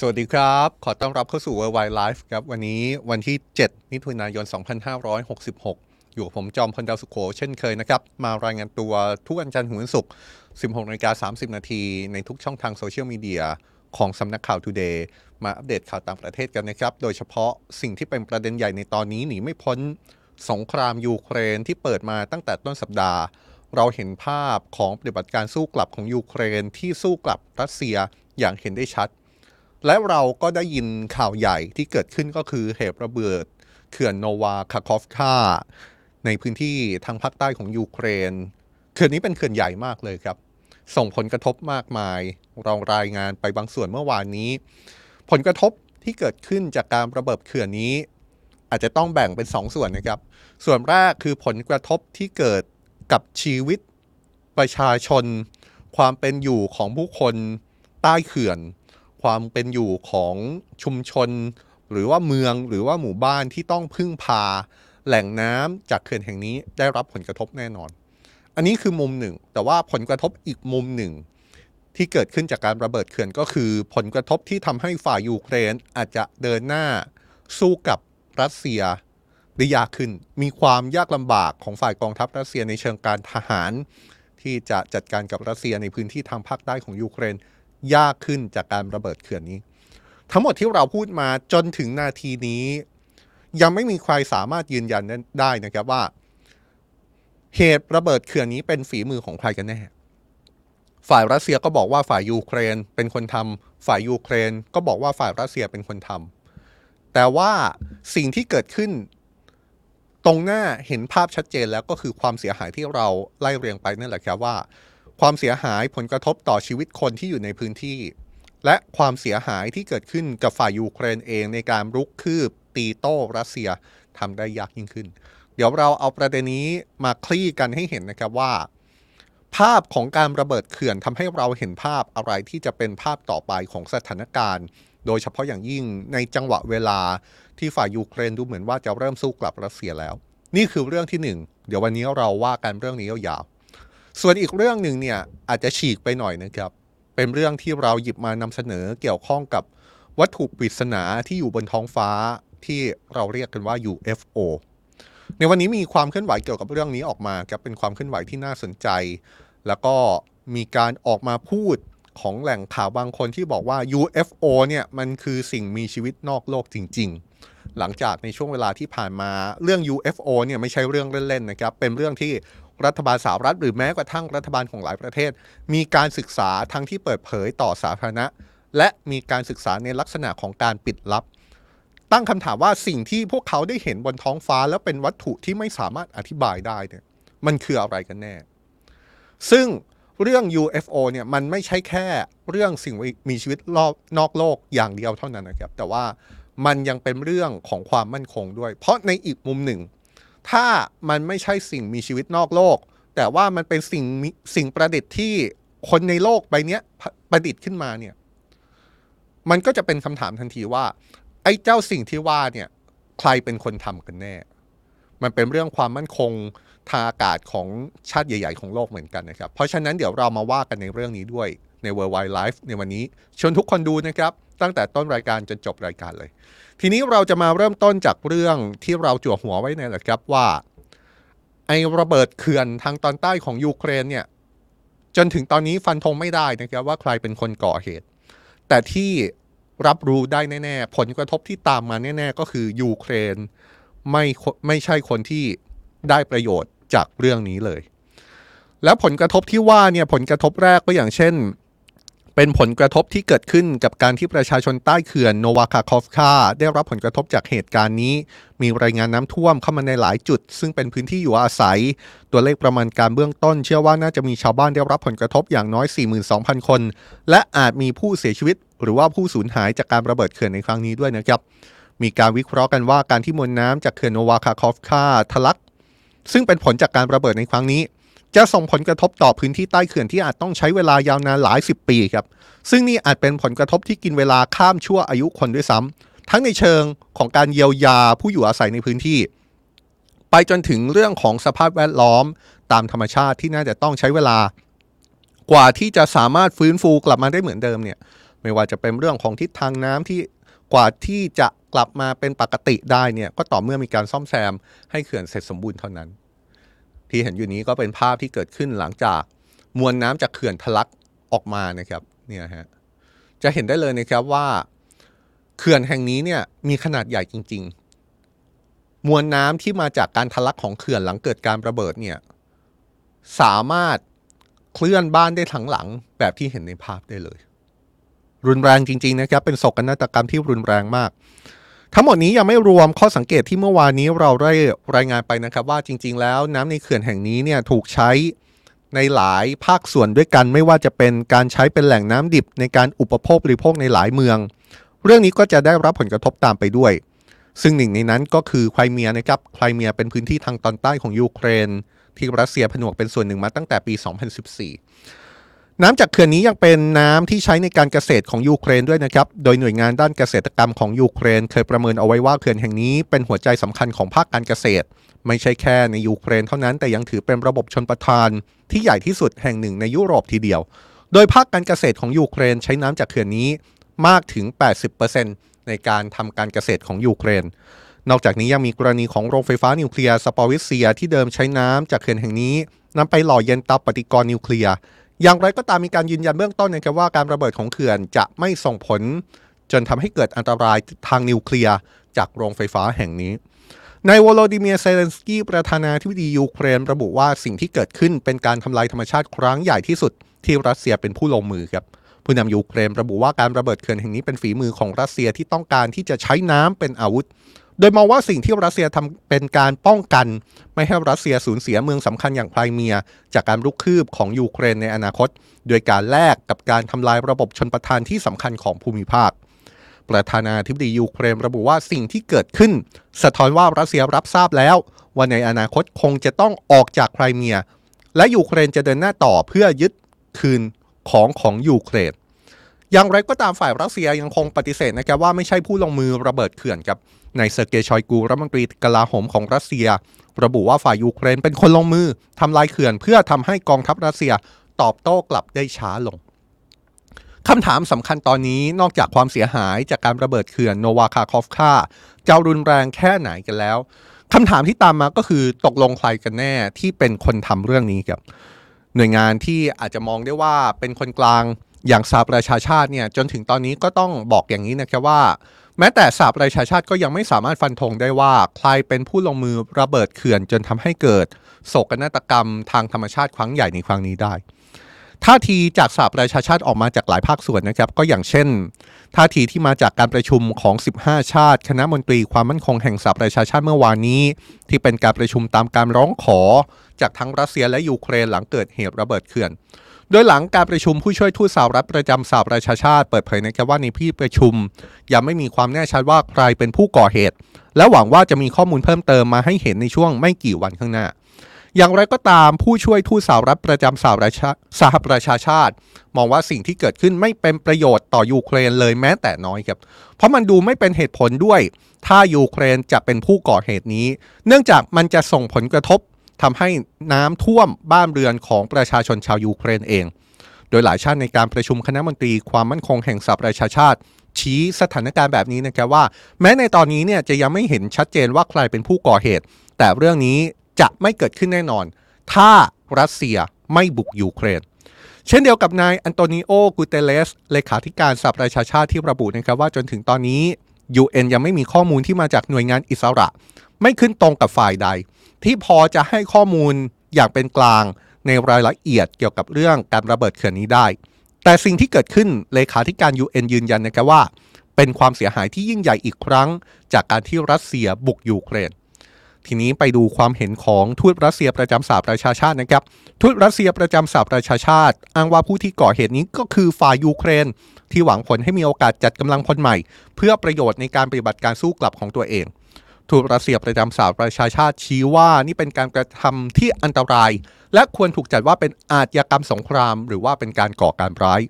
สวัสดีครับขอต้อนรับเข้าสู่ World Life ครับวันนี้วันที่7มิถุนายน2566อยู่กับผมจอมพลดาวสุโขเช่นเคยนะครับมารายงานตัวทุกวันจันทร์ถึงวันศุกร์ 16:30 นในทุกช่องทางโซเชียลมีเดียของสำนักข่าว Today มาอัปเดตข่าวต่างประเทศกันนะครับโดยเฉพาะสิ่งที่เป็นประเด็นใหญ่ในตอนนี้หนีไม่พ้นสงครามยูเครนที่เปิดมาตั้งแต่ต้นสัปดาห์เราเห็นภาพของปฏิบัติการสู้กลับของยูเครนที่สู้กลับรัสเซียอย่างเห็นได้ชัดและเราก็ได้ยินข่าวใหญ่ที่เกิดขึ้นก็คือเหตุระเบิดเขื่อนโนวาคาคอฟคาในพื้นที่ทางภาคใต้ของยูเครนเขื่อนนี้เป็นเขื่อนใหญ่มากเลยครับส่งผลกระทบมากมายเรารายงานไปบางส่วนเมื่อวานนี้ผลกระทบที่เกิดขึ้นจากการระเบิดเขื่อนนี้อาจจะต้องแบ่งเป็น2 ส่วนนะครับส่วนแรกคือผลกระทบที่เกิดกับชีวิตประชาชนความเป็นอยู่ของผู้คนใต้เขื่อนความเป็นอยู่ของชุมชนหรือว่าเมืองหรือว่าหมู่บ้านที่ต้องพึ่งพาแหล่งน้ำจากเขื่อนแห่งนี้ได้รับผลกระทบแน่นอนอันนี้คือมุมหนึ่งแต่ว่าผลกระทบอีกมุมหนึ่งที่เกิดขึ้นจากการระเบิดเขื่อนก็คือผลกระทบที่ทำให้ฝ่ายยูเครนอาจจะเดินหน้าสู้กับรัสเซียได้ยากขึ้นมีความยากลำบากของฝ่ายกองทัพรัสเซียในเชิงการทหารที่จะจัดการกับรัสเซียในพื้นที่ทางภาคใต้ของยูเครนยากขึ้นจากการระเบิดเขื่อนนี้ทั้งหมดที่เราพูดมาจนถึงนาทีนี้ยังไม่มีใครสามารถยืนยันได้นะครับว่าเหตุระเบิดเขื่อนนี้เป็นฝีมือของใครกันแน่ฝ่ายรัสเซียก็บอกว่าฝ่ายยูเครนเป็นคนทำฝ่ายยูเครนก็บอกว่าฝ่ายรัสเซียเป็นคนทำแต่ว่าสิ่งที่เกิดขึ้นตรงหน้าเห็นภาพชัดเจนแล้วก็คือความเสียหายที่เราไล่เรียงไปนั่นแหละครับว่าความเสียหายผลกระทบต่อชีวิตคนที่อยู่ในพื้นที่และความเสียหายที่เกิดขึ้นกับฝ่ายยูเครนเองในการรุกคืบตีโต้รัสเซียทำได้ยากยิ่งขึ้นเดี๋ยวเราเอาประเด็นนี้มาคลี่กันให้เห็นนะครับว่าภาพของการระเบิดเขื่อนทำให้เราเห็นภาพอะไรที่จะเป็นภาพต่อไปของสถานการณ์โดยเฉพาะอย่างยิ่งในจังหวะเวลาที่ฝ่ายยูเครนดูเหมือนว่าจะเริ่มสู้กลับรัสเซียแล้วนี่คือเรื่องที่หนึ่งเดี๋ยววันนี้เราว่ากันเรื่องนี้ยาวส่วนอีกเรื่องหนึ่งเนี่ยอาจจะฉีกไปหน่อยนะครับเป็นเรื่องที่เราหยิบมานำเสนอเกี่ยวข้องกับวัตถุปริศนาที่อยู่บนท้องฟ้าที่เราเรียกกันว่า UFO ในวันนี้มีความเคลื่อนไหวเกี่ยวกับเรื่องนี้ออกมาครับเป็นความเคลื่อนไหวที่น่าสนใจแล้วก็มีการออกมาพูดของแหล่งข่าวบางคนที่บอกว่า UFO เนี่ยมันคือสิ่งมีชีวิตนอกโลกจริงๆหลังจากในช่วงเวลาที่ผ่านมาเรื่อง UFO เนี่ยไม่ใช่เรื่องเล่นๆนะครับเป็นเรื่องที่รัฐบาลสหรัฐหรือแม้กระทั่งรัฐบาลของหลายประเทศมีการศึกษาทั้งที่เปิดเผยต่อสาธารณะและมีการศึกษาในลักษณะของการปิดลับตั้งคำถามว่าสิ่งที่พวกเขาได้เห็นบนท้องฟ้าแล้วเป็นวัตถุที่ไม่สามารถอธิบายได้เนี่ยมันคืออะไรกันแน่ซึ่งเรื่อง UFO เนี่ยมันไม่ใช่แค่เรื่องสิ่งมีชีวิตนอกโลกอย่างเดียวเท่านั้นนะครับแต่ว่ามันยังเป็นเรื่องของความมั่นคงด้วยเพราะในอีกมุมหนึ่งถ้ามันไม่ใช่สิ่งมีชีวิตนอกโลกแต่ว่ามันเป็นสิ่งประดิษฐ์ที่คนในโลกใบนี้ประดิษฐ์ขึ้นมาเนี่ยมันก็จะเป็นคำถามทันทีว่าไอ้เจ้าสิ่งที่ว่าเนี่ยใครเป็นคนทำกันแน่มันเป็นเรื่องความมั่นคงทางอากาศของชาติใหญ่ๆของโลกเหมือนกันนะครับเพราะฉะนั้นเดี๋ยวเรามาว่ากันในเรื่องนี้ด้วยใน World Wide Life ในวันนี้ชวนทุกคนดูนะครับตั้งแต่ต้นรายการจนจบรายการเลยทีนี้เราจะมาเริ่มต้นจากเรื่องที่เราจั่วหัวไว้ในแหละครับว่าไอ้ระเบิดเขื่อนทางตอนใต้ของยูเครนเนี่ยจนถึงตอนนี้ฟันธงไม่ได้นะครับว่าใครเป็นคนก่อเหตุแต่ที่รับรู้ได้แน่ๆผลกระทบที่ตามมาแน่ๆก็คือยูเครนไม่ใช่คนที่ได้ประโยชน์จากเรื่องนี้เลยและผลกระทบที่ว่าเนี่ยผลกระทบแรกก็อย่างเช่นเป็นผลกระทบที่เกิดขึ้นกับการที่ประชาชนใต้เขื่อนโนวาคาคอฟคาได้รับผลกระทบจากเหตุการณ์นี้มีรายงานน้ำท่วมเข้ามาในหลายจุดซึ่งเป็นพื้นที่อยู่อาศัยตัวเลขประมาณการเบื้องต้นเชื่อว่าน่าจะมีชาวบ้านได้รับผลกระทบอย่างน้อย 42,000 คนและอาจมีผู้เสียชีวิตหรือว่าผู้สูญหายจากการระเบิดเขื่อนในครั้งนี้ด้วยนะครับมีการวิเคราะห์กันว่าการที่มวลน้ำจากเขื่อนโนวาคาคอฟคาทะลักซึ่งเป็นผลจากการระเบิดในครั้งนี้จะส่งผลกระทบต่อพื้นที่ใต้เขื่อนที่อาจต้องใช้เวลายาวนานหลายสิบปีครับซึ่งนี่อาจเป็นผลกระทบที่กินเวลาข้ามชั่วอายุคนด้วยซ้ำทั้งในเชิงของการเยียวยาผู้อยู่อาศัยในพื้นที่ไปจนถึงเรื่องของสภาพแวดล้อมตามธรรมชาติที่น่าจะต้องใช้เวลากว่าที่จะสามารถฟื้นฟูกลับมาได้เหมือนเดิมเนี่ย ไม่ว่าจะเป็นเรื่องของทิศทางน้ำที่กว่าที่จะกลับมาเป็นปกติได้เนี่ยก็ต่อเมื่อมีการซ่อมแซมให้เขื่อนเสร็จสมบูรณ์เท่านั้นที่เห็นอยู่นี้ก็เป็นภาพที่เกิดขึ้นหลังจากมวลน้ำจากเขื่อนทะลักออกมานะครับเนี่ยฮะจะเห็นได้เลยนะครับว่าเขื่อนแห่งนี้เนี่ยมีขนาดใหญ่จริงๆมวลน้ำที่มาจากการทะลักของเขื่อนหลังเกิดการระเบิดเนี่ยสามารถเคลื่อนบ้านได้ทั้งหลังแบบที่เห็นในภาพได้เลยรุนแรงจริงๆนะครับเป็นโศกนาฏกรรมที่รุนแรงมากทั้งหมดนี้ยังไม่รวมข้อสังเกตที่เมื่อวานนี้เราได้รายงานไปนะครับว่าจริงๆแล้วน้ำในเขื่อนแห่งนี้เนี่ยถูกใช้ในหลายภาคส่วนด้วยกันไม่ว่าจะเป็นการใช้เป็นแหล่งน้ำดิบในการอุปโภคบริโภคในหลายเมืองเรื่องนี้ก็จะได้รับผลกระทบตามไปด้วยซึ่งหนึ่งในนั้นก็คือไครเมียนะครับไครเมียเป็นพื้นที่ทางตอนใต้ของยูเครนที่รัสเซียผนวกเป็นส่วนหนึ่งมาตั้งแต่ปี 2014 น้ำจากเขื่อนนี้ยังเป็นน้ำที่ใช้ในการเกษตรของยูเครนด้วยนะครับโดยหน่วยงานด้านเกษตรกรรมของยูเครนเคยประเมินเอาไว้ว่าเขื่อนแห่งนี้เป็นหัวใจสำคัญของภาคการเกษตรไม่ใช่แค่ในยูเครนเท่านั้นแต่ยังถือเป็นระบบชลประทานที่ใหญ่ที่สุดแห่งหนึ่งในยุโรปทีเดียวโดยภาคการเกษตรของยูเครนใช้น้ำจากเขื่อนนี้มากถึง 80% ในการทำการเกษตรของยูเครนนอกจากนี้ยังมีกรณีของโรงไฟฟ้านิวเคลียร์ซาปอริเซียที่เดิมใช้น้ำจากเขื่อนแห่งนี้นำไปหล่อเย็นเตาปฏิกรณ์นิวเคลียร์อย่างไรก็ตามมีการยืนยันเบื้องต้นนะครับว่าการระเบิดของเขื่อนจะไม่ส่งผลจนทำให้เกิดอันตรายทางนิวเคลียร์จากโรงไฟฟ้าแห่งนี้นายวโลดิเมียร์เซเลนสกี้ประธานาธิบดียูเครนระบุว่าสิ่งที่เกิดขึ้นเป็นการทำลายธรรมชาติครั้งใหญ่ที่สุดที่รัสเซียเป็นผู้ลงมือครับผู้นำยูเครนระบุว่าการระเบิดเขื่อนแห่งนี้เป็นฝีมือของรัสเซียที่ต้องการที่จะใช้น้ำเป็นอาวุธโดยมองว่าสิ่งที่รัสเซียทำเป็นการป้องกันไม่ให้รัสเซียสูญเสียเมืองสำคัญอย่างไครเมียจากการรุกคืบของยูเครนในอนาคตโดยการแลกกับการทำลายระบบชนประทานที่สำคัญของภูมิภาคประธานาธิบดียูเครนระบุว่าสิ่งที่เกิดขึ้นสะท้อนว่ารัสเซียรับทราบแล้วว่าในอนาคตคงจะต้องออกจากไครเมียและยูเครนจะเดินหน้าต่อเพื่อยึดคืนของยูเครนอย่างไรก็ตามฝ่ายรัสเซียยังคงปฏิเสธนะครับว่าไม่ใช่ผู้ลงมือระเบิดเขื่อนครับนายเซอร์เกย์ชอยกูรัฐมนตรีกลาโหมของรัสเซียระบุว่าฝ่ายยูเครนเป็นคนลงมือทำลายเขื่อนเพื่อทำให้กองทัพรัสเซียตอบโต้กลับได้ช้าลงคำถามสำคัญตอนนี้นอกจากความเสียหายจากการระเบิดเขื่อนโนวาคาคอฟคาจะรุนแรงแค่ไหนกันแล้วคำถามที่ตามมาก็คือตกลงใครกันแน่ที่เป็นคนทำเรื่องนี้ครับหน่วยงานที่อาจจะมองได้ว่าเป็นคนกลางอย่างสหประชาชาติเนี่ยจนถึงตอนนี้ก็ต้องบอกอย่างนี้นะครับว่าแม้แต่สหประชาชาติก็ยังไม่สามารถฟันธงได้ว่าใครเป็นผู้ลงมือระเบิดเขื่อนจนทำให้เกิดโศกนาฏกรรมทางธรรมชาติครั้งใหญ่ในครั้งนี้ได้ท่าทีจากสหประชาชาติออกมาจากหลายภาคส่วนนะครับก็อย่างเช่นท่าทีที่มาจากการประชุมของ15ชาติคณะมนตรีความมั่นคงแห่งสหประชาชาติเมื่อวานนี้ที่เป็นการประชุมตามการร้องขอจากทั้งรัสเซียและยูเครนหลังเกิดเหตุระเบิดเขื่อนโดยหลังการประชุมผู้ช่วยทูตสหรัฐประจำสหประชาชาติเปิดเผยนะครับว่าในที่ประชุมยังไม่มีความแน่ชัดว่าใครเป็นผู้ก่อเหตุและหวังว่าจะมีข้อมูลเพิ่มเติมมาให้เห็นในช่วงไม่กี่วันข้างหน้าอย่างไรก็ตามผู้ช่วยทูตสหรัฐประจำสหประชาชาติมองว่าสิ่งที่เกิดขึ้นไม่เป็นประโยชน์ต่อยูเครนเลยแม้แต่น้อยครับเพราะมันดูไม่เป็นเหตุผลด้วยถ้ายูเครนจะเป็นผู้ก่อเหตุนี้เนื่องจากมันจะส่งผลกระทบทำให้น้ำท่วมบ้านเรือนของประชาชนชาวยูเครนเองโดยหลายชาติในการประชุมคณะมนตรีความมั่นคงแห่งสหประชาชาติชี้สถานการณ์แบบนี้นะครับว่าแม้ในตอนนี้เนี่ยจะยังไม่เห็นชัดเจนว่าใครเป็นผู้ก่อเหตุแต่เรื่องนี้จะไม่เกิดขึ้นแน่นอนถ้ารัสเซียไม่บุกยูเครนเช่นเดียวกับนายอันโตนิโอกูเตเลสเลขาธิการสหประชาชาติที่ระบุนะครับว่าจนถึงตอนนี้ UN ยังไม่มีข้อมูลที่มาจากหน่วยงานอิสระไม่ขึ้นตรงกับฝ่ายใดที่พอจะให้ข้อมูลอย่างเป็นกลางในรายละเอียดเกี่ยวกับเรื่องการระเบิดเขื่อนนี้ได้แต่สิ่งที่เกิดขึ้นเลขาธิการ UN ยืนยันนะครับว่าเป็นความเสียหายที่ยิ่งใหญ่อีกครั้งจากการที่รัสเซียบุกยูเครนทีนี้ไปดูความเห็นของทูตรัสเซียประจำสหประชาชาตินะครับทูตรัสเซียประจำสหประชาชาติอ้างว่าผู้ที่ก่อเหตุนี้ก็คือฝ่ายยูเครนที่หวังผลให้มีโอกาสจัดกำลังพลใหม่เพื่อประโยชน์ในการปฏิบัติการสู้กลับของตัวเองทูตรัสเซียประจำสหประชาชาติชี้ว่านี่เป็นการกระทำที่อันตรายและควรถูกจัดว่าเป็นอาชญากรรมสงครามหรือว่าเป็นการก่อการร้าย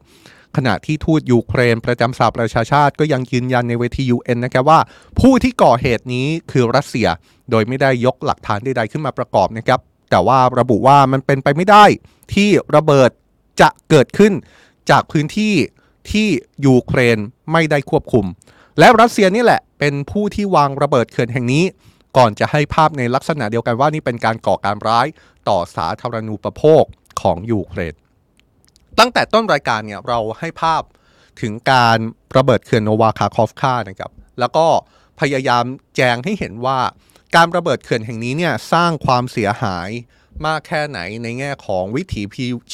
ขณะที่ทูตยูเครนประจำสหประชาชาติก็ยังยืนยันในเวที UN นะครับว่าผู้ที่ก่อเหตุนี้คือรัสเซียโดยไม่ได้ยกหลักฐานใดๆขึ้นมาประกอบนะครับแต่ว่าระบุว่ามันเป็นไปไม่ได้ที่ระเบิดจะเกิดขึ้นจากพื้นที่ ที่ยูเครนไม่ได้ควบคุมและรัสเซียนี่แหละเป็นผู้ที่วางระเบิดเขื่อนแห่งนี้ก่อนจะให้ภาพในลักษณะเดียวกันว่านี่เป็นการก่อการร้ายต่อสาธารณูปโภคของยูเครนตั้งแต่ต้นรายการเนี่ยเราให้ภาพถึงการระเบิดเขื่อนโนวาคาคอฟคานะครับแล้วก็พยายามแจงให้เห็นว่าการระเบิดเขื่อนแห่งนี้เนี่ยสร้างความเสียหายมากแค่ไหนในแง่ของวิถี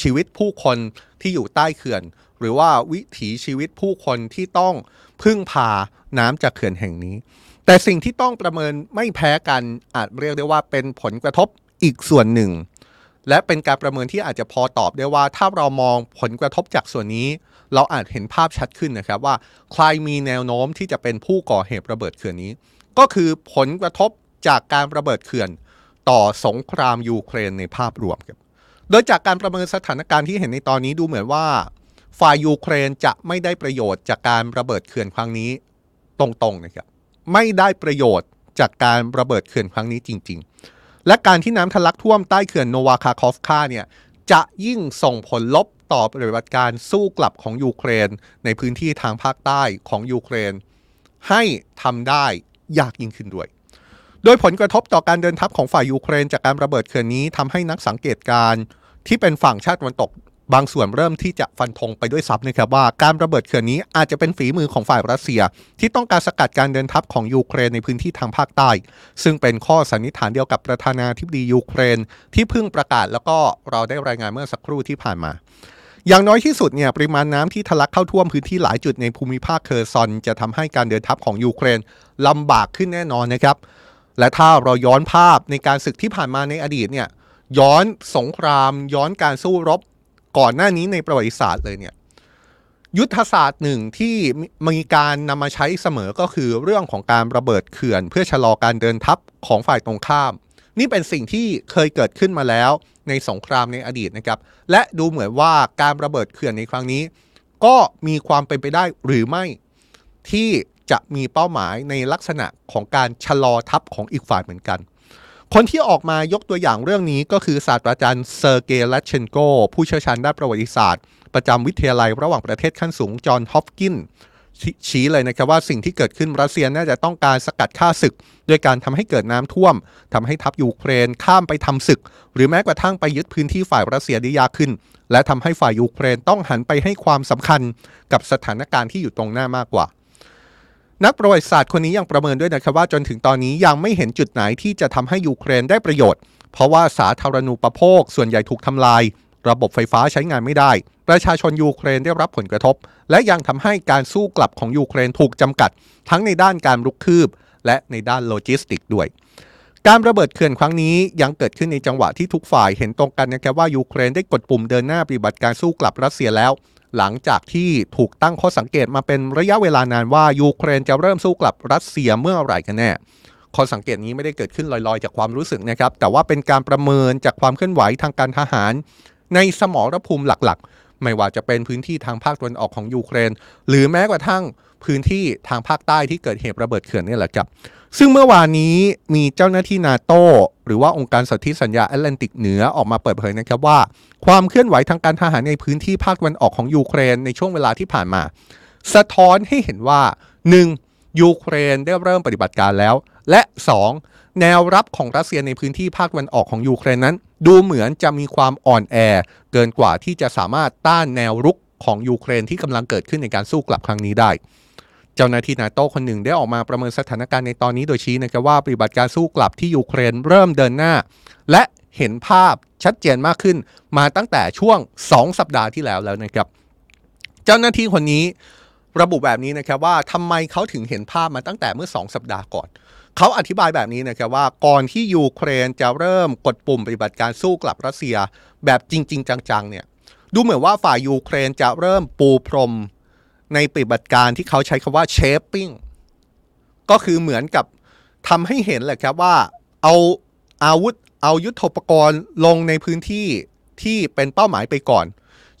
ชีวิตผู้คนที่อยู่ใต้เขื่อนหรือว่าวิถีชีวิตผู้คนที่ต้องพึ่งพาน้ำจากเขื่อนแห่งนี้แต่สิ่งที่ต้องประเมินไม่แพ้กันอาจเรียกได้ว่าเป็นผลกระทบอีกส่วนหนึ่งและเป็นการประเมินที่อาจจะพอตอบได้ว่าถ้าเรามองผลกระทบจากส่วนนี้เราอาจเห็นภาพชัดขึ้นนะครับว่าใครมีแนวโน้มที่จะเป็นผู้ก่อเหตุระเบิดเขื่อนนี้ก็คือผลกระทบจากการระเบิดเขื่อนต่อสงครามยูเครนในภาพรวมครับโดยจากการประเมินสถานการณ์ที่เห็นในตอนนี้ดูเหมือนว่าฝ่ายยูเครนจะไม่ได้ประโยชน์จากการระเบิดเขื่อนครั้งนี้ตรงๆนะครับไม่ได้ประโยชน์จากการระเบิดเขื่อนครั้งนี้จริงๆและการที่น้ำทะลักท่วมใต้เขื่อนโนวาคาคอฟคาเนี่ยจะยิ่งส่งผลลบต่อปฏิบัติการสู้กลับของยูเครนในพื้นที่ทางภาคใต้ของยูเครนให้ทำได้ยากยิ่งขึ้นด้วยโดยผลกระทบต่อการเดินทัพของฝ่ายยูเครนจากการระเบิดเขื่อนนี้ทำให้นักสังเกตการณ์ที่เป็นฝั่งชาติตะวันตกบางส่วนเริ่มที่จะฟันธงไปด้วยซ้ำนะครับว่าการระเบิดเขื่อนนี้อาจจะเป็นฝีมือของฝ่ายรัสเซียที่ต้องการสกัดการเดินทัพของยูเครนในพื้นที่ทางภาคใต้ซึ่งเป็นข้อสันนิษฐานเดียวกับประธานาธิบดียูเครนที่เพิ่งประกาศแล้วก็เราได้รายงานเมื่อสักครู่ที่ผ่านมาอย่างน้อยที่สุดเนี่ยปริมาณน้ำที่ทะลักเข้าท่วมพื้นที่หลายจุดในภูมิภาคเคอร์ซอนจะทำให้การเดินทัพของยูเครนลำบากขึ้นแน่นอนนะครับและถ้าเราย้อนภาพในการศึกที่ผ่านมาในอดีตเนี่ยย้อนสงครามย้อนการสู้รบก่อนหน้านี้ในประวัติศาสตร์เลยเนี่ยยุทธศาสตร์หนึ่งที่มีการนำมาใช้เสมอก็คือเรื่องของการระเบิดเขื่อนเพื่อชะลอการเดินทัพของฝ่ายตรงข้ามนี่เป็นสิ่งที่เคยเกิดขึ้นมาแล้วในสงครามในอดีตนะครับและดูเหมือนว่าการระเบิดเขื่อนในครั้งนี้ก็มีความเป็นไปได้หรือไม่ที่จะมีเป้าหมายในลักษณะของการชะลอทัพของอีกฝ่ายเหมือนกันคนที่ออกมายกตัวอย่างเรื่องนี้ก็คือศาสตราจารย์เซอร์เกย์ ลัดเชนโกผู้เชี่ยวชาญด้านประวัติศาสตร์ประจำวิทยาลัยระหว่างประเทศขั้นสูงจอห์นฮอปกินส์ชี้เลยนะครับว่าสิ่งที่เกิดขึ้นรัสเซียน่าจะต้องการสกัดฆ่าศึกโดยการทำให้เกิดน้ำท่วมทำให้ทัพยูเครนข้ามไปทำศึกหรือแม้กระทั่งไปยึดพื้นที่ฝ่ายรัสเซียได้ยากขึ้นและทำให้ฝ่ายยูเครนต้องหันไปให้ความสำคัญกับสถานการณ์ที่อยู่ตรงหน้ามากกว่านักประวัติศาสตร์คนนี้ยังประเมินด้วยนะครับว่าจนถึงตอนนี้ยังไม่เห็นจุดไหนที่จะทำให้ยูเครนได้ประโยชน์เพราะว่าสาธารณูปโภคส่วนใหญ่ถูกทำลายระบบไฟฟ้าใช้งานไม่ได้ประชาชนยูเครนได้รับผลกระทบและยังทำให้การสู้กลับของยูเครนถูกจำกัดทั้งในด้านการรุกคืบและในด้านโลจิสติกด้วยการระเบิดเขื่อนครั้งนี้ยังเกิดขึ้นในจังหวะที่ทุกฝ่ายเห็นตรงกันนะครับว่ายูเครนได้กดปุ่มเดินหน้าปฏิบัติการสู้กลับรัสเซียแล้วหลังจากที่ถูกตั้งข้อสังเกตมาเป็นระยะเวลานานว่ายูเครนจะเริ่มสู้กลับรัสเซียเมื่อไหร่กันแน่ข้อสังเกตนี้ไม่ได้เกิดขึ้นลอยๆจากความรู้สึกนะครับแต่ว่าเป็นการประเมินจากความเคลื่อนไหวทางการทหารในสมรภูมิหลักๆไม่ว่าจะเป็นพื้นที่ทางภาคตะวันออกของยูเครนหรือแม้กระทั่งพื้นที่ทางภาคใต้ที่เกิดเหตุระเบิดเขื่อนนี่แหละครับซึ่งเมื่อวานนี้มีเจ้าหน้าที่ NATO หรือว่าองค์การสนธิสัญญาแอตแลนติกเหนือออกมาเปิดเผยนะครับว่าความเคลื่อนไหวทางการทหารในพื้นที่ภาคตะวันออกของยูเครนในช่วงเวลาที่ผ่านมาสะท้อนให้เห็นว่า 1. ยูเครนได้เริ่มปฏิบัติการแล้วและ 2. แนวรับของรัสเซียในพื้นที่ภาคตะวันออกของยูเครนนั้นดูเหมือนจะมีความอ่อนแอเกินกว่าที่จะสามารถต้านแนวรุกของยูเครนที่กำลังเกิดขึ้นในการสู้กลับครั้งนี้ได้เจ้าหน้าที่ NATO คนหนึ่งได้ออกมาประเมินสถานการณ์ในตอนนี้โดยชี้นะครับว่าปฏิบัติการสู้กลับที่ยูเครนเริ่มเดินหน้าและเห็นภาพชัดเจนมากขึ้นมาตั้งแต่ช่วง2สัปดาห์ที่แล้วนะครับเจ้าหน้าที่คนนี้ระบุแบบนี้นะครับว่าทำไมเขาถึงเห็นภาพมาตั้งแต่เมื่อ2สัปดาห์ก่อนเขาอธิบายแบบนี้นะครับว่าก่อนที่ยูเครนจะเริ่มกดปุ่มปฏิบัติการสู้กลับรัสเซียแบบจริงๆจังๆเนี่ยดูเหมือนว่าฝ่ายยูเครนจะเริ่มปูพรมในปฏิบัติการที่เขาใช้คำว่า shaping ก็คือเหมือนกับทำให้เห็นแหละครับว่าเอาอาวุธเอายุทโธปกรณ์ลงในพื้นที่ที่เป็นเป้าหมายไปก่อน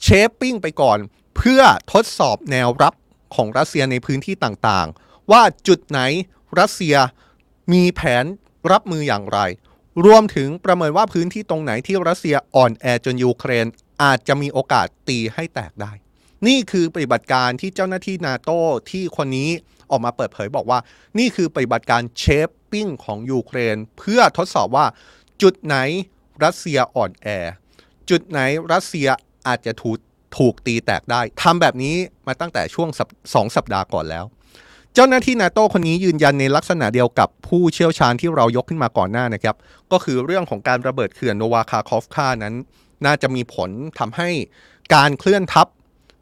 shaping ไปก่อนเพื่อทดสอบแนวรับของรัสเซียในพื้นที่ต่างๆว่าจุดไหนรัสเซียมีแผนรับมืออย่างไรรวมถึงประเมินว่าพื้นที่ตรงไหนที่รัสเซียอ่อนแอจนยูเครนอาจจะมีโอกาสตีให้แตกได้ นี่คือปฏิบัติการที่เจ้าหน้าที่นาโต้ที่คนนี้ออกมาเปิดเผยบอกว่านี่คือปฏิบัติการเชฟปิ้งของยูเครนเพื่อทดสอบว่าจุดไหนรัสเซียอ่อนแอจุดไหนรัสเซียอาจจะถูกตีแตกได้ทำแบบนี้มาตั้งแต่ช่วง2 สัปดาห์ก่อนแล้วเจ้าหน้าที่ NATO คนนี้ยืนยันในลักษณะเดียวกับผู้เชี่ยวชาญที่เรายกขึ้นมาก่อนหน้านะครับก็คือเรื่องของการระเบิดเขื่อนโนวาคาคอฟคานั้นน่าจะมีผลทำให้การเคลื่อนทัพ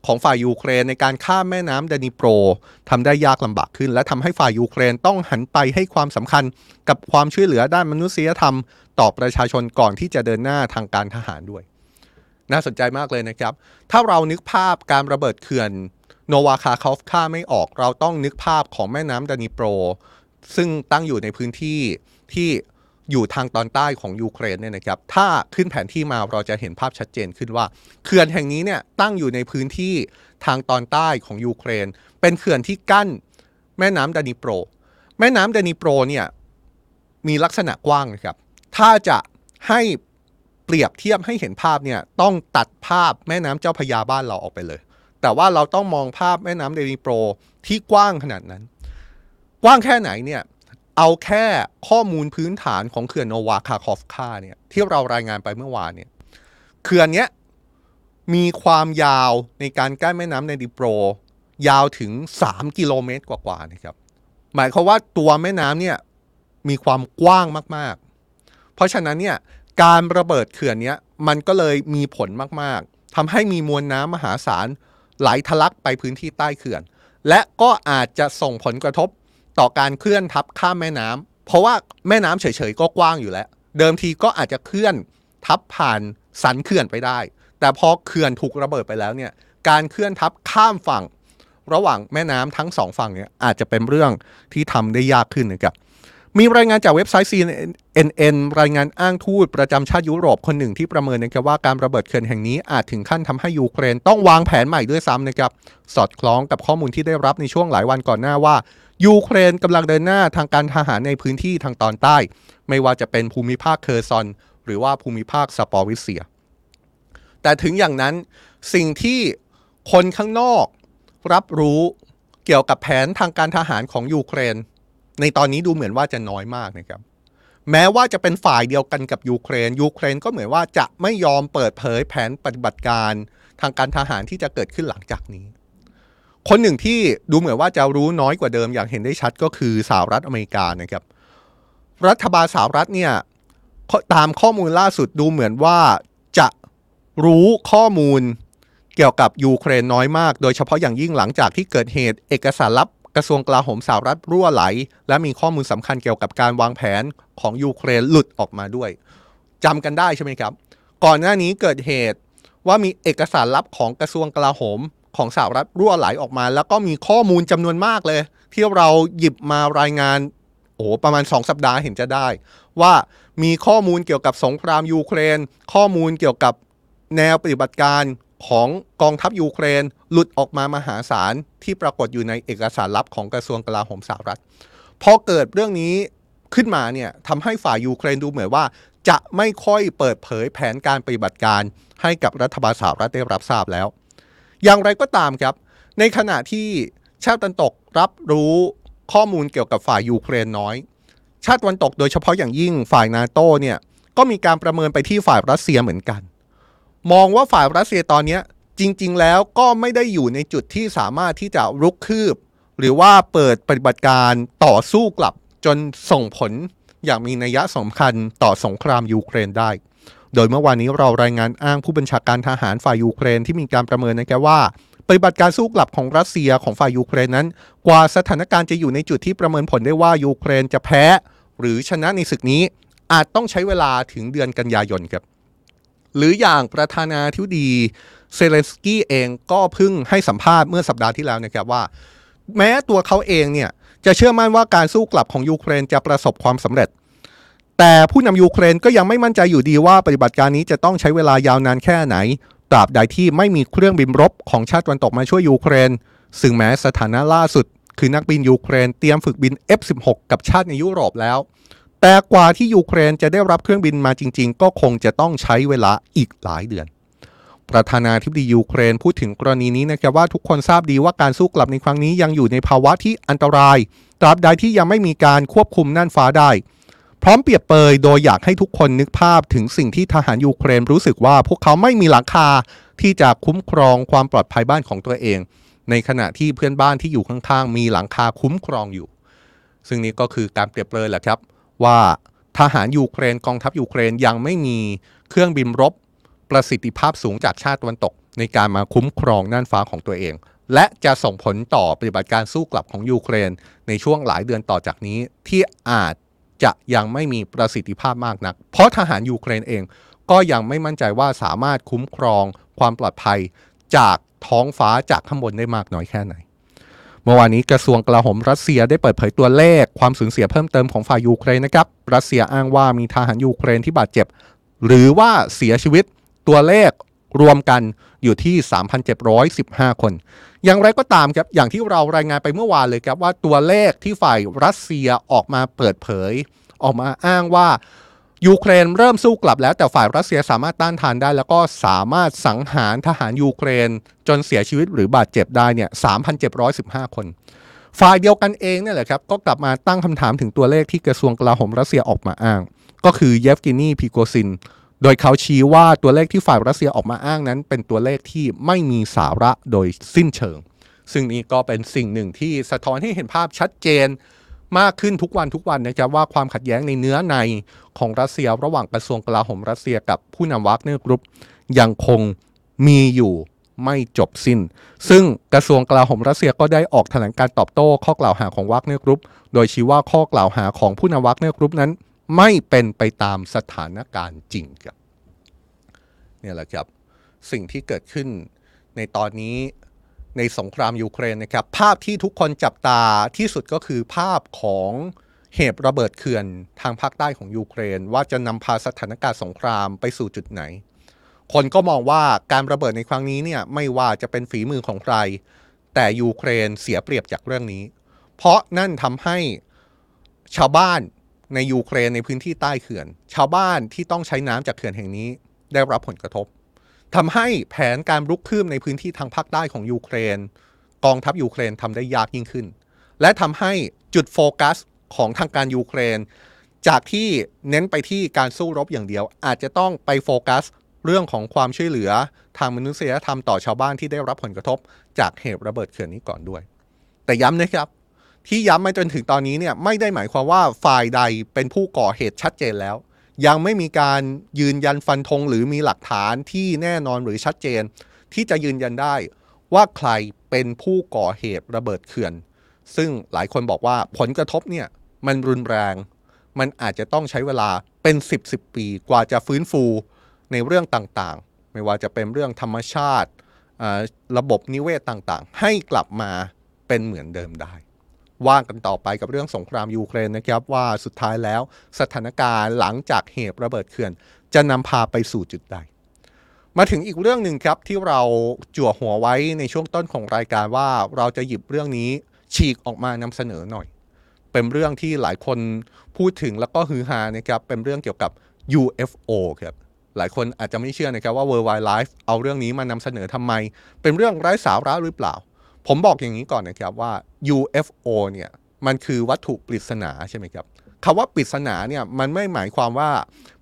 ของฝ่ายยูเครนในการข้ามแม่น้ำดานิโปรทำได้ยากลำบากขึ้นและทำให้ฝ่ายยูเครนต้องหันไปให้ความสำคัญกับความช่วยเหลือด้านมนุษยธรรมต่อประชาชนก่อนที่จะเดินหน้าทางการทหารด้วยน่าสนใจมากเลยนะครับถ้าเรานึกภาพการระเบิดเขื่อนโนวาคาคอฟคาไม่ออกเราต้องนึกภาพของแม่น้ำดานิโปรซึ่งตั้งอยู่ในพื้นที่ที่อยู่ทางตอนใต้ของยูเครนเนี่ยนะครับถ้าขึ้นแผนที่มาเราจะเห็นภาพชัดเจนขึ้นว่าเขื่อนแห่งนี้เนี่ยตั้งอยู่ในพื้นที่ทางตอนใต้ของยูเครนเป็นเขื่อนที่กั้นแม่น้ำดานิโปรแม่น้ำดานิโปรเนี่ยมีลักษณะกว้างนะครับถ้าจะให้เปรียบเทียบให้เห็นภาพเนี่ยต้องตัดภาพแม่น้ำเจ้าพระยาบ้านเราออกไปเลยแต่ว่าเราต้องมองภาพแม่น้ำดานิโปรที่กว้างขนาดนั้นกว้างแค่ไหนเนี่ยเอาแค่ข้อมูลพื้นฐานของเขื่อนโนวาคาคอฟคาเนี่ยที่เรารายงานไปเมื่อวานเนี่ยเขื่อนเนี้ยมีความยาวในการกั้นแม่น้ำดานิโปรยาวถึง3กิโลเมตรกว่าๆนะครับหมายความว่าตัวแม่น้ำเนี่ยมีความกว้างมากๆเพราะฉะนั้นเนี่ยการระเบิดเขื่อนเนี้ยมันก็เลยมีผลมากๆทำให้มีมวลน้ำมหาศาลไหลทะลักไปพื้นที่ใต้เขื่อนและก็อาจจะส่งผลกระทบต่อการเคลื่อนทับข้ามแม่น้ำเพราะว่าแม่น้ำเฉยๆก็กว้างอยู่แล้วเดิมทีก็อาจจะเคลื่อนทับผ่านสันเขื่อนไปได้แต่พอเขื่อนถูกระเบิดไปแล้วเนี่ยการเคลื่อนทับข้ามฝั่งระหว่างแม่น้ำทั้งสองฝั่งเนี่ยอาจจะเป็นเรื่องที่ทำได้ยากขึ้นนะครับมีรายงานจากเว็บไซต์ CNN รายงานอ้างทูตประจำชาติยุโรปคนหนึ่งที่ประเมินนะครับว่าการระเบิดเขื่อนแห่งนี้อาจถึงขั้นทำให้ยูเครนต้องวางแผนใหม่ด้วยซ้ำนะครับสอดคล้องกับข้อมูลที่ได้รับในช่วงหลายวันก่อนหน้าว่ายูเครนกำลังเดินหน้าทางการทหารในพื้นที่ทางตอนใต้ไม่ว่าจะเป็นภูมิภาคเคอร์ซอนหรือว่าภูมิภาคซาปอริเซียแต่ถึงอย่างนั้นสิ่งที่คนข้างนอกรับรู้เกี่ยวกับแผนทางการทหารของยูเครนในตอนนี้ดูเหมือนว่าจะน้อยมากนะครับแม้ว่าจะเป็นฝ่ายเดียวกันกับยูเครนก็เหมือนว่าจะไม่ยอมเปิดเผยแผนปฏิบัติการทางการทหารที่จะเกิดขึ้นหลังจากนี้คนหนึ่งที่ดูเหมือนว่าจะรู้น้อยกว่าเดิมอย่างเห็นได้ชัดก็คือสหรัฐอเมริกานะครับรัฐบาลสหรัฐเนี่ยตามข้อมูลล่าสุดดูเหมือนว่าจะรู้ข้อมูลเกี่ยวกับยูเครนน้อยมากโดยเฉพาะอย่างยิ่งหลังจากที่เกิดเหตุเอกสารลับกระทรวงกลาโหมสหรัฐรั่วไหลและมีข้อมูลสำคัญเกี่ยวกับการวางแผนของยูเครนหลุดออกมาด้วยจำกันได้ใช่ไหมครับก่อนหน้านี้เกิดเหตุว่ามีเอกสารลับของกระทรวงกลาโหมของสหรัฐรั่วไหลออกมาแล้วก็มีข้อมูลจำนวนมากเลยที่เราหยิบมารายงานประมาณ2 สัปดาห์เห็นจะได้ว่ามีข้อมูลเกี่ยวกับสงครามยูเครนข้อมูลเกี่ยวกับแนวปฏิบัติการของกองทัพยูเครนหลุดออกมามหาศาลที่ปรากฏอยู่ในเอกสารลับของกระทรวงกลาโหมสหรัฐพอเกิดเรื่องนี้ขึ้นมาเนี่ยทำให้ฝ่ายยูเครนดูเหมือนว่าจะไม่ค่อยเปิดเผยแผนการปฏิบัติการให้กับรัฐบาลสหรัฐได้รับทราบแล้วอย่างไรก็ตามครับในขณะที่ชาติตะวันตกรับรู้ข้อมูลเกี่ยวกับฝ่ายยูเครนน้อยชาติตะวันตกโดยเฉพาะอย่างยิ่งฝ่าย NATO เนี่ยก็มีการประเมินไปที่ฝ่ายรัสเซียเหมือนกันมองว่าฝ่ายรัสเซียตอนนี้จริงๆแล้วก็ไม่ได้อยู่ในจุดที่สามารถที่จะรุกคืบหรือว่าเปิดปฏิบัติการต่อสู้กลับจนส่งผลอย่างมีนัยสำคัญต่อสงครามยูเครนได้โดยเมื่อวานนี้เรารายงานอ้างผู้บัญชาการทหารฝ่ายยูเครนที่มีการประเมินนะครับว่าปฏิบัติการสู้กลับของรัสเซียของฝ่ายยูเครนนั้นกว่าสถานการณ์จะอยู่ในจุดที่ประเมินผลได้ว่ายูเครนจะแพ้หรือชนะในศึกนี้อาจต้องใช้เวลาถึงเดือนกันยายนครับหรืออย่างประธานาธิบดีเซเลนสกี้เองก็เพิ่งให้สัมภาษณ์เมื่อสัปดาห์ที่แล้วนะครับว่าแม้ตัวเขาเองเนี่ยจะเชื่อมั่นว่าการสู้กลับของยูเครนจะประสบความสำเร็จแต่ผู้นำยูเครนก็ยังไม่มั่นใจอยู่ดีว่าปฏิบัติการนี้จะต้องใช้เวลายาวนานแค่ไหนตราบใดที่ไม่มีเครื่องบินรบของชาติตะวันตกมาช่วยยูเครนซึ่งแม้สถานะล่าสุดคือนักบินยูเครนเตรียมฝึกบิน F-16 กับชาติในยุโรปแล้วแต่กว่าที่ยูเครนจะได้รับเครื่องบินมาจริงๆก็คงจะต้องใช้เวลาอีกหลายเดือน ประธานาธิบดียูเครนพูดถึงกรณีนี้นะครับว่าทุกคนทราบดีว่าการสู้กลับในครั้งนี้ยังอยู่ในภาวะที่อันตรายตราบใดที่ยังไม่มีการควบคุมน่านฟ้าได้พร้อมเปรียบเปยโดยอยากให้ทุกคนนึกภาพถึงสิ่งที่ทหารยูเครนรู้สึกว่าพวกเขาไม่มีหลังคาที่จะคุ้มครองความปลอดภัยบ้านของตัวเองในขณะที่เพื่อนบ้านที่อยู่ข้างๆมีหลังคาคุ้มครองอยู่ซึ่งนี้ก็คือการเปรียบเปรยแหละครับว่าทหารยูเครนกองทัพยูเครนยังไม่มีเครื่องบินรบประสิทธิภาพสูงจากชาติตะวันตกในการมาคุ้มครองน่านฟ้าของตัวเองและจะส่งผลต่อปฏิบัติการสู้กลับของยูเครนในช่วงหลายเดือนต่อจากนี้ที่อาจจะยังไม่มีประสิทธิภาพมากนักเพราะทหารยูเครนเองก็ยังไม่มั่นใจว่าสามารถคุ้มครองความปลอดภัยจากท้องฟ้าจากข้างบนได้มากน้อยแค่ไหนเมื่อวานนี้กระทรวงกลาโหมรัสเซียได้เปิดเผยตัวเลขความสูญเสียเพิ่มเติมของฝ่ายยูเครนนะครับรัสเซียอ้างว่ามีทหารยูเครนที่บาดเจ็บหรือว่าเสียชีวิตตัวเลขรวมกันอยู่ที่ 3,715 คนอย่างไรก็ตามครับอย่างที่เรารายงานไปเมื่อวานเลยครับว่าตัวเลขที่ฝ่ายรัสเซียออกมาเปิดเผยออกมาอ้างว่ายูเครนเริ่มสู้กลับแล้วแต่ฝ่ายรัสเซียสามารถต้านทานได้แล้วก็สามารถสังหารทหารยูเครนจนเสียชีวิตหรือบาดเจ็บได้เนี่ย 3,715 คนฝ่ายเดียวกันเองเนี่ยแหละครับก็กลับมาตั้งคำถามถึงตัวเลขที่กระทรวงกลาโหมรัสเซียออกมาอ้างก็คือเยฟกินี พิโกซินโดยเขาชี้ว่าตัวเลขที่ฝ่ายรัสเซียออกมาอ้างนั้นเป็นตัวเลขที่ไม่มีสาระโดยสิ้นเชิงซึ่งนี้ก็เป็นสิ่งหนึ่งที่สะท้อนให้เห็นภาพชัดเจนมากขึ้นทุกวันนะครับว่าความขัดแย้งในเนื้อในของรัสเซียระหว่างกระทรวงกลาโหมรัสเซียกับผู้นำวากเนอร์กรุ๊ปยังคงมีอยู่ไม่จบสิ้นซึ่งกระทรวงกลาโหมรัสเซียก็ได้ออกแถลงการตอบโต้ข้อกล่าวหาของวากเนอร์กรุ๊ปโดยชี้ว่าข้อกล่าวหาของผู้นำวากเนอร์กรุ๊ปนั้นไม่เป็นไปตามสถานการณ์จริงครับเนี่ยแหละครับสิ่งที่เกิดขึ้นในตอนนี้ในสงครามยูเครนนะครับภาพที่ทุกคนจับตาที่สุดก็คือภาพของเหตุระเบิดเขื่อนทางภาคใต้ของยูเครนว่าจะนำพาสถานการณ์สงครามไปสู่จุดไหนคนก็มองว่าการระเบิดในครั้งนี้เนี่ยไม่ว่าจะเป็นฝีมือของใครแต่ยูเครนเสียเปรียบจากเรื่องนี้เพราะนั่นทำให้ชาวบ้านในยูเครนในพื้นที่ใต้เขื่อนชาวบ้านที่ต้องใช้น้ำจากเขื่อนแห่งนี้ได้รับผลกระทบทำให้แผนการรุกคืบในพื้นที่ทางภาคใต้ของยูเครนกองทัพยูเครนทำได้ยากยิ่งขึ้นและทำให้จุดโฟกัสของทางการยูเครนจากที่เน้นไปที่การสู้รบอย่างเดียวอาจจะต้องไปโฟกัสเรื่องของความช่วยเหลือทางมนุษยธรรมต่อชาวบ้านที่ได้รับผลกระทบจากเหตุระเบิดเขื่อนนี้ก่อนด้วยแต่ย้ำนะครับที่ย้ำมาจนถึงตอนนี้เนี่ยไม่ได้หมายความว่าฝ่ายใดเป็นผู้ก่อเหตุชัดเจนแล้วยังไม่มีการยืนยันฟันธงหรือมีหลักฐานที่แน่นอนหรือชัดเจนที่จะยืนยันได้ว่าใครเป็นผู้ก่อเหตุระเบิดเขื่อนซึ่งหลายคนบอกว่าผลกระทบเนี่ยมันรุนแรงมันอาจจะต้องใช้เวลาเป็น10ปีกว่าจะฟื้นฟูในเรื่องต่างๆไม่ว่าจะเป็นเรื่องธรรมชาติระบบนิเวศต่างๆให้กลับมาเป็นเหมือนเดิมได้ว่ากันต่อไปกับเรื่องสงครามยูเครนนะครับว่าสุดท้ายแล้วสถานการณ์หลังจากเหตุระเบิดเขื่อนจะนำพาไปสู่จุดใดมาถึงอีกเรื่องหนึ่งครับที่เราจั่วหัวไว้ในช่วงต้นของรายการว่าเราจะหยิบเรื่องนี้ฉีกออกมานำเสนอหน่อยเป็นเรื่องที่หลายคนพูดถึงแล้วก็ฮือฮานะครับเป็นเรื่องเกี่ยวกับ UFO ครับหลายคนอาจจะไม่เชื่อนะครับว่า World Life เอาเรื่องนี้มานำเสนอทำไมเป็นเรื่องไร้สาระหรือเปล่าผมบอกอย่างนี้ก่อนนะครับว่า UFO เนี่ยมันคือวัตถุปริศนาใช่ไหมครับคำว่าปริศนาเนี่ยมันไม่หมายความว่า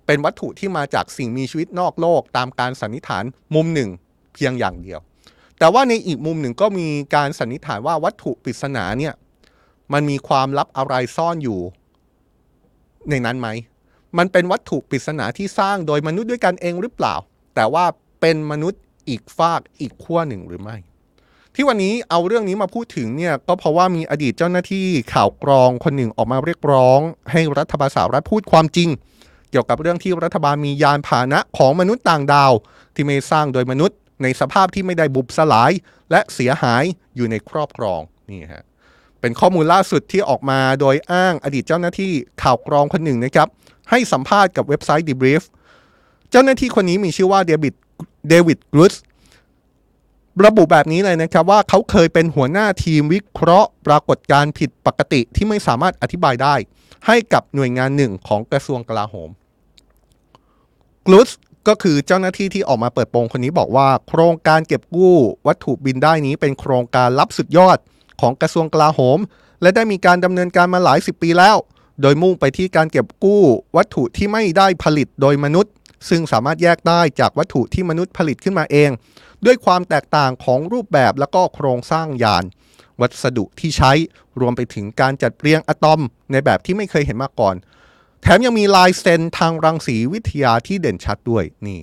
เป็นวัตถุที่มาจากสิ่งมีชีวิตนอกโลกตามการสันนิษฐานมุมหนึ่งเพียงอย่างเดียวแต่ว่าในอีกมุมหนึ่งก็มีการสันนิษฐานว่าวัตถุปริศนาเนี่ยมันมีความลับอะไรซ่อนอยู่ในนั้นไหมมันเป็นวัตถุปริศนาที่สร้างโดยมนุษย์ด้วยกันเองหรือเปล่าแต่ว่าเป็นมนุษย์อีกฝากอีกขั้วหนึ่งหรือไม่ที่วันนี้เอาเรื่องนี้มาพูดถึงเนี่ยก็เพราะว่ามีอดีตเจ้าหน้าที่ข่าวกรองคนหนึ่งออกมาเรียกร้องให้รัฐบาลสหรัฐพูดความจริงเกี่ยวกับเรื่องที่รัฐบาลมียานพาหนะของมนุษย์ต่างดาวที่ไม่สร้างโดยมนุษย์ในสภาพที่ไม่ได้บุบสลายและเสียหายอยู่ในครอบครองนี่ฮะเป็นข้อมูลล่าสุดที่ออกมาโดยอ้างอดีตเจ้าหน้าที่ข่าวกรองคนหนึ่งนะครับให้สัมภาษณ์กับเว็บไซต์ Debrief เจ้าหน้าที่คนนี้มีชื่อว่าเดวิดกรุสระบุแบบนี้เลยนะครับว่าเขาเคยเป็นหัวหน้าทีมวิเคราะห์ปรากฏการณ์ผิดปกติที่ไม่สามารถอธิบายได้ให้กับหน่วยงานหนึ่งของกระทรวงกลาโหมกลุส ก็คือเจ้าหน้าที่ที่ออกมาเปิดโปงคนนี้บอกว่าโครงการเก็บกู้วัตถุบินได้นี้เป็นโครงการลับสุดยอดของกระทรวงกลาโหมและได้มีการดำเนินการมาหลายสิบปีแล้วโดยมุ่งไปที่การเก็บกู้วัตถุที่ไม่ได้ผลิตโดยมนุษย์ซึ่งสามารถแยกได้จากวัตถุที่มนุษย์ผลิตขึ้นมาเองด้วยความแตกต่างของรูปแบบและก็โครงสร้างยานวัสดุที่ใช้รวมไปถึงการจัดเรียงอะตอมในแบบที่ไม่เคยเห็นมาก่อนแถมยังมีลายเซ็นทางรังสีวิทยาที่เด่นชัดด้วยนี่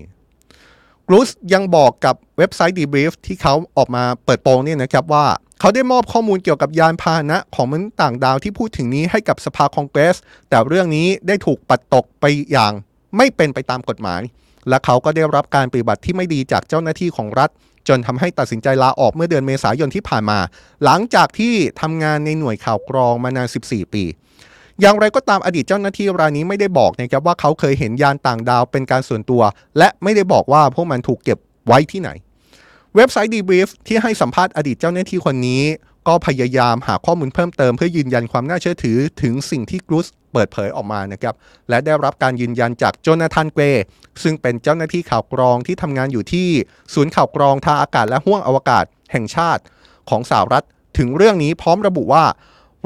กรูซยังบอกกับเว็บไซต์ Debrief ที่เขาออกมาเปิดโปงเนี่ยนะครับว่าเขาได้มอบข้อมูลเกี่ยวกับยานพาหนะของมนุษย์ต่างดาวที่พูดถึงนี้ให้กับสภาคองเกรสแต่เรื่องนี้ได้ถูกปัดตกไปอย่างไม่เป็นไปตามกฎหมายและเขาก็ได้รับการปฏิบัติที่ไม่ดีจากเจ้าหน้าที่ของรัฐจนทำให้ตัดสินใจลาออกเมื่อเดือนเมษายนที่ผ่านมาหลังจากที่ทำงานในหน่วยข่าวกรองมานาน14ปีอย่างไรก็ตามอดีตเจ้าหน้าที่รายนี้ไม่ได้บอกนะครับว่าเขาเคยเห็นยานต่างดาวเป็นการส่วนตัวและไม่ได้บอกว่าพวกมันถูกเก็บไว้ที่ไหนเว็บไซต์ Debrief ที่ให้สัมภาษณ์อดีตเจ้าหน้าที่คนนี้ก็พยายามหาข้อมูลเพิ่มเติมเพื่อยืนยันความน่าเชื่อถือถึงสิ่งที่กรูซเปิดเผยออกมานะครับและได้รับการยืนยันจากโจนาธานเกรย์ซึ่งเป็นเจ้าหน้าที่ข่าวกรองที่ทำงานอยู่ที่ศูนย์ข่าวกรองทางอากาศและห้วงอวกาศแห่งชาติของสหรัฐถึงเรื่องนี้พร้อมระบุว่า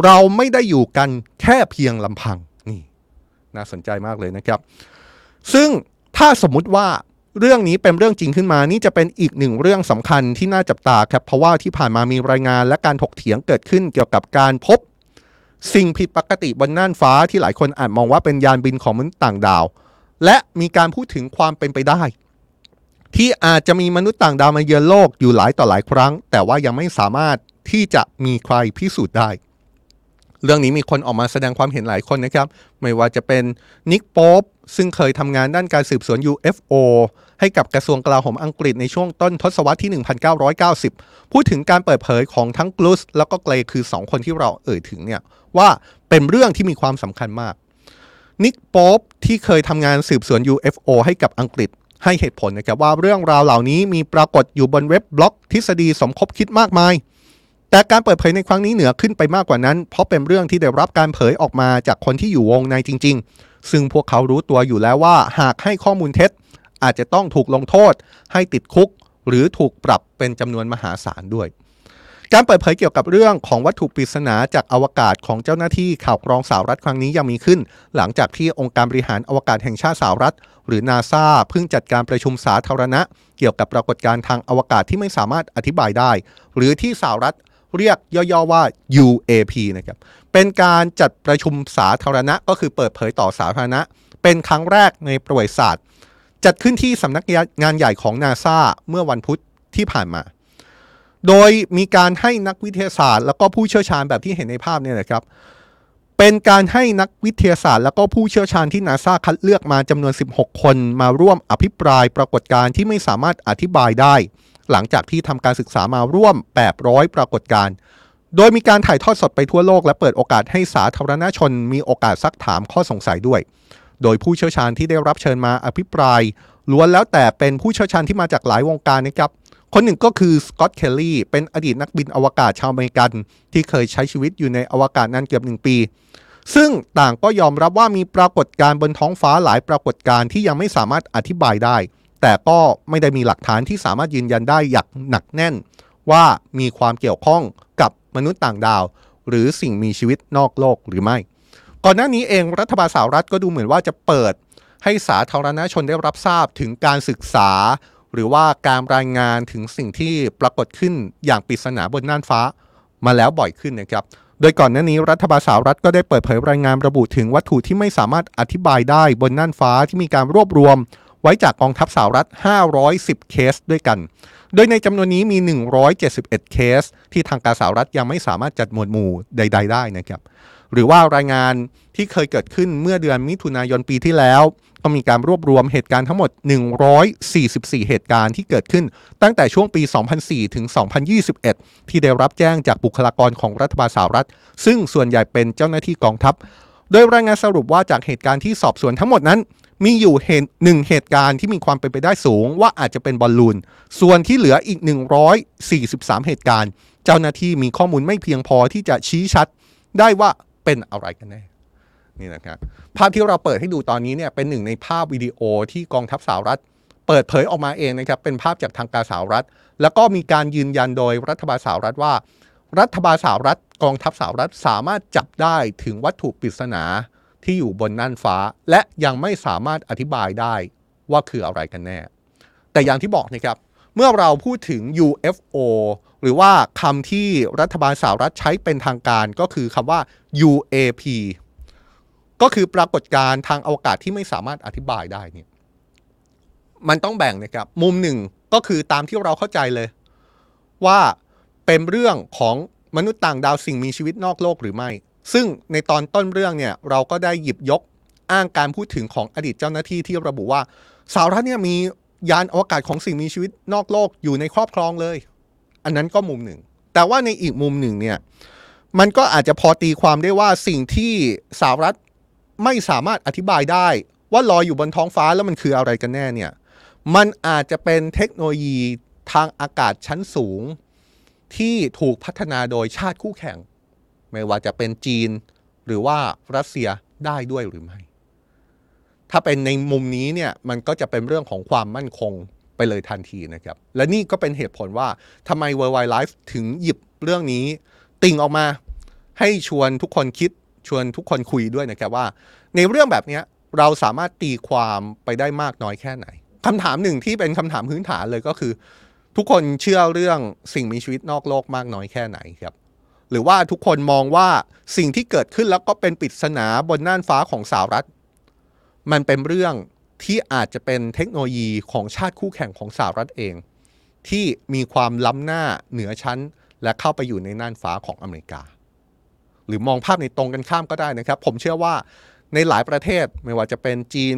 เราไม่ได้อยู่กันแค่เพียงลำพังนี่น่าสนใจมากเลยนะครับซึ่งถ้าสมมุติว่าเรื่องนี้เป็นเรื่องจริงขึ้นมานี่จะเป็นอีกหนึ่งเรื่องสำคัญที่น่าจับตาครับเพราะว่าที่ผ่านมามีรายงานและการถกเถียงเกิดขึ้นเกี่ยวกับการพบสิ่งผิดปกติบนน่านฟ้าที่หลายคนอาจมองว่าเป็นยานบินของมนุษย์ต่างดาวและมีการพูดถึงความเป็นไปได้ที่อาจจะมีมนุษย์ต่างดาวมาเยือนโลกอยู่หลายต่อหลายครั้งแต่ว่ายังไม่สามารถที่จะมีใครพิสูจน์ได้เรื่องนี้มีคนออกมาแสดงความเห็นหลายคนนะครับไม่ว่าจะเป็นนิก โป๊ปซึ่งเคยทำงานด้านการสืบสวน UFO ให้กับกระทรวงกลาโหมอังกฤษในช่วงต้นทศวรรษที่ 1990 พูดถึงการเปิดเผยของทั้งกรูซแล้วก็เกรย์คือ2คนที่เราเอ่ยถึงเนี่ยว่าเป็นเรื่องที่มีความสำคัญมากนิก โป๊ปที่เคยทำงานสืบสวน UFO ให้กับอังกฤษให้เหตุผลนะครับว่าเรื่องราวเหล่านี้มีปรากฏอยู่บนเว็บบล็อกทฤษฎีสมคบคิดมากมายแต่การเปิดเผยในครั้งนี้เหนือขึ้นไปมากกว่านั้นเพราะเป็นเรื่องที่ได้รับการเผยออกมาจากคนที่อยู่วงในจริงๆซึ่งพวกเขารู้ตัวอยู่แล้วว่าหากให้ข้อมูลเท็จอาจจะต้องถูกลงโทษให้ติดคุกหรือถูกปรับเป็นจำนวนมหาศาลด้วยการเปิดเผยเกี่ยวกับเรื่องของวัตถุปริศนาจากอวกาศของเจ้าหน้าที่ข่าวกรองสหรัฐครั้งนี้ยังมีขึ้นหลังจากที่องค์การบริหารอวกาศแห่งชาติสหรัฐหรือ NASA เพิ่งจัดการประชุมสาธารณะเกี่ยวกับปรากฏการณ์ทางอวกาศที่ไม่สามารถอธิบายได้หรือที่สหรัฐเรียกย่อๆว่า UAP นะครับเป็นการจัดประชุมสาธารณะก็คือเปิดเผยต่อสาธารณะเป็นครั้งแรกในประวัติศาสตร์จัดขึ้นที่สำนักงานใหญ่ของ NASA เมื่อวันพุธที่ผ่านมาโดยมีการให้นักวิทยาศาสตร์แล้วก็ผู้เชี่ยวชาญแบบที่เห็นในภาพเนี่ยนะครับเป็นการให้นักวิทยาศาสตร์แล้วก็ผู้เชี่ยวชาญที่ NASA คัดเลือกมาจำนวน16คนมาร่วมอภิปรายปรากฏการณ์ที่ไม่สามารถอธิบายได้หลังจากที่ทำการศึกษามาร่วม800ปรากฏการณ์โดยมีการถ่ายทอดสดไปทั่วโลกและเปิดโอกาสให้สาธารณชนมีโอกาสซักถามข้อสงสัยด้วยโดยผู้เชี่ยวชาญที่ได้รับเชิญมาอภิปรายล้วนแล้วแต่เป็นผู้เชี่ยวชาญที่มาจากหลายวงการนะครับคนหนึ่งก็คือสก็อตต์ เคลลี่เป็นอดีตนักบินอวกาศชาวอเมริกันที่เคยใช้ชีวิตอยู่ในอวกาศนานเกือบ1ปีซึ่งต่างก็ยอมรับว่ามีปรากฏการณ์บนท้องฟ้าหลายปรากฏการณ์ที่ยังไม่สามารถอธิบายได้แต่ก็ไม่ได้มีหลักฐานที่สามารถยืนยันได้อย่างหนักแน่นว่ามีความเกี่ยวข้องกับมนุษย์ต่างดาวหรือสิ่งมีชีวิตนอกโลกหรือไม่ก่อนหน้านี้เองรัฐบาลสหรัฐก็ดูเหมือนว่าจะเปิดให้สาธารณชนได้รับทราบถึงการศึกษาหรือว่าการรายงานถึงสิ่งที่ปรากฏขึ้นอย่างปริศนาบนน่านฟ้ามาแล้วบ่อยขึ้นนะครับโดยก่อนหน้านี้รัฐบาลสหรัฐก็ได้เปิดเผยรายงานระบุถึงวัตถุที่ไม่สามารถอธิบายได้บนน่านฟ้าที่มีการรวบรวมไว้จากกองทัพสหรัฐ510เคสด้วยกันโดยในจำนวนนี้มี171เคสที่ทางการสหรัฐยังไม่สามารถจัดหมวดหมู่ใดๆได้นะครับหรือว่ารายงานที่เคยเกิดขึ้นเมื่อเดือนมิถุนายนปีที่แล้วก็มีการรวบรวมเหตุการณ์ทั้งหมด144เหตุการณ์ที่เกิดขึ้นตั้งแต่ช่วงปี2004ถึง2021ที่ได้รับแจ้งจากบุคลากรของรัฐบาลสหรัฐซึ่งส่วนใหญ่เป็นเจ้าหน้าที่กองทัพโดยรายงานสรุปว่าจากเหตุการณ์ที่สอบสวนทั้งหมดนั้นมีอยู่เหตุการณ์ที่มีความเป็นไปได้สูงว่าอาจจะเป็นบอลลูนส่วนที่เหลืออีก143เหตุการณ์เจ้าหน้าที่มีข้อมูลไม่เพียงพอที่จะชี้ชัดได้ว่าเป็นอะไรกันแน่นี่นะครับภาพที่เราเปิดให้ดูตอนนี้เนี่ยเป็นหนึ่งในภาพวิดีโอที่กองทัพสหรัฐ เปิดเผยออกมาเองนะครับเป็นภาพจากทางการสหรัฐแล้วก็มีการยืนยันโดยรัฐบาลสหรัฐว่ารัฐบาลสหรัฐกองทัพสหรัฐสามารถจับได้ถึงวัตถุปริศนาที่อยู่บนน่านฟ้าและยังไม่สามารถอธิบายได้ว่าคืออะไรกันแน่แต่อย่างที่บอกนะครับเมื่อเราพูดถึง UFO หรือว่าคำที่รัฐบาลสหรัฐใช้เป็นทางการก็คือคำว่า UAP ก็คือปรากฏการณ์ทางอวกาศที่ไม่สามารถอธิบายได้เนี่ยมันต้องแบ่งนะครับมุมหนึ่งก็คือตามที่เราเข้าใจเลยว่าเป็นเรื่องของมนุษย์ต่างดาวสิ่งมีชีวิตนอกโลกหรือไม่ซึ่งในตอนต้นเรื่องเนี่ยเราก็ได้หยิบยกอ้างการพูดถึงของอดีตเจ้าหน้าที่ที่ระบุว่าสหรัฐเนี่ยมียานอวกาศของสิ่งมีชีวิตนอกโลกอยู่ในครอบครองเลยอันนั้นก็มุมหนึ่งแต่ว่าในอีกมุมหนึ่งเนี่ยมันก็อาจจะพอตีความได้ว่าสิ่งที่สหรัฐไม่สามารถอธิบายได้ว่าลอยอยู่บนท้องฟ้าแล้วมันคืออะไรกันแน่เนี่ยมันอาจจะเป็นเทคโนโลยีทางอากาศชั้นสูงที่ถูกพัฒนาโดยชาติคู่แข่งไม่ว่าจะเป็นจีนหรือว่ารัสเซียได้ด้วยหรือไม่ถ้าเป็นในมุมนี้เนี่ยมันก็จะเป็นเรื่องของความมั่นคงไปเลยทันทีนะครับและนี่ก็เป็นเหตุผลว่าทำไม World Life ถึงหยิบเรื่องนี้ติ่งออกมาให้ชวนทุกคนคิดชวนทุกคนคุยด้วยนะครับว่าในเรื่องแบบนี้เราสามารถตีความไปได้มากน้อยแค่ไหนคำถามหนึ่งที่เป็นคำถามพื้นฐานเลยก็คือทุกคนเชื่อเรื่องสิ่งมีชีวิตนอกโลกมากน้อยแค่ไหนครับหรือว่าทุกคนมองว่าสิ่งที่เกิดขึ้นแล้วก็เป็นปริศนาบนน่านฟ้าของสหรัฐมันเป็นเรื่องที่อาจจะเป็นเทคโนโลยีของชาติคู่แข่งของสหรัฐเองที่มีความล้ำหน้าเหนือชั้นและเข้าไปอยู่ในน่านฟ้าของอเมริกาหรือมองภาพในตรงกันข้ามก็ได้นะครับผมเชื่อว่าในหลายประเทศไม่ว่าจะเป็นจีน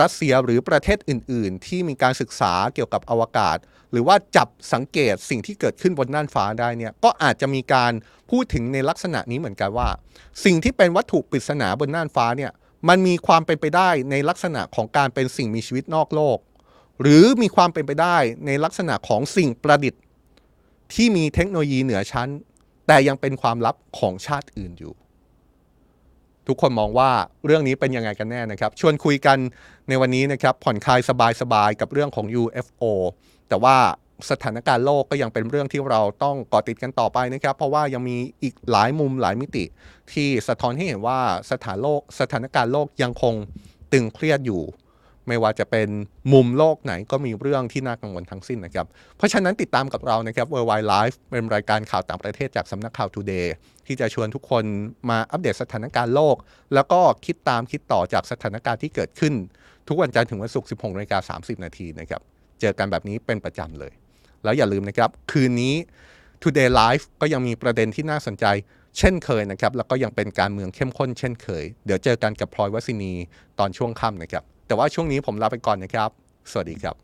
รัสเซียหรือประเทศอื่นๆที่มีการศึกษาเกี่ยวกับอวกาศหรือว่าจับสังเกตสิ่งที่เกิดขึ้นบนน่านฟ้าได้เนี่ยก็อาจจะมีการพูดถึงในลักษณะนี้เหมือนกันว่าสิ่งที่เป็นวัตถุปริศนาบนน่านฟ้าเนี่ยมันมีความเป็นไปได้ในลักษณะของการเป็นสิ่งมีชีวิตนอกโลกหรือมีความเป็นไปได้ในลักษณะของสิ่งประดิษฐ์ที่มีเทคโนโลยีเหนือชั้นแต่ยังเป็นความลับของชาติอื่นอยู่ทุกคนมองว่าเรื่องนี้เป็นยังไงกันแน่นะครับชวนคุยกันในวันนี้นะครับผ่อนคลายสบายๆกับเรื่องของ UFO แต่ว่าสถานการณ์โลกก็ยังเป็นเรื่องที่เราต้องเกาะติดกันต่อไปนะครับเพราะว่ายังมีอีกหลายมุมหลายมิติที่สะท้อนให้เห็นว่าสถานการณ์โลกยังคงตึงเครียดอยู่ไม่ว่าจะเป็นมุมโลกไหนก็มีเรื่องที่น่ากังวลทั้งสิ้นนะครับเพราะฉะนั้นติดตามกับเรานะครับ World Wide Life เป็นรายการข่าวต่างประเทศจากสำนักข่าว Today ที่จะชวนทุกคนมาอัปเดตสถานการณ์โลกแล้วก็คิดต่อจากสถานการณ์ที่เกิดขึ้นทุกวันจันทร์ถึงวันศุกร์ 16:30 น.นะครับเจอกันแบบนี้เป็นประจำเลยแล้วอย่าลืมนะครับคืนนี้ Today Live ก็ยังมีประเด็นที่น่าสนใจเช่นเคยนะครับแล้วก็ยังเป็นการเมืองเข้มข้นเช่นเคยเดี๋ยวเจอกันกับพลอยวัสินีตอนช่วงค่ำนะครับแต่ว่าช่วงนี้ผมลาไปก่อนนะครับสวัสดีครับ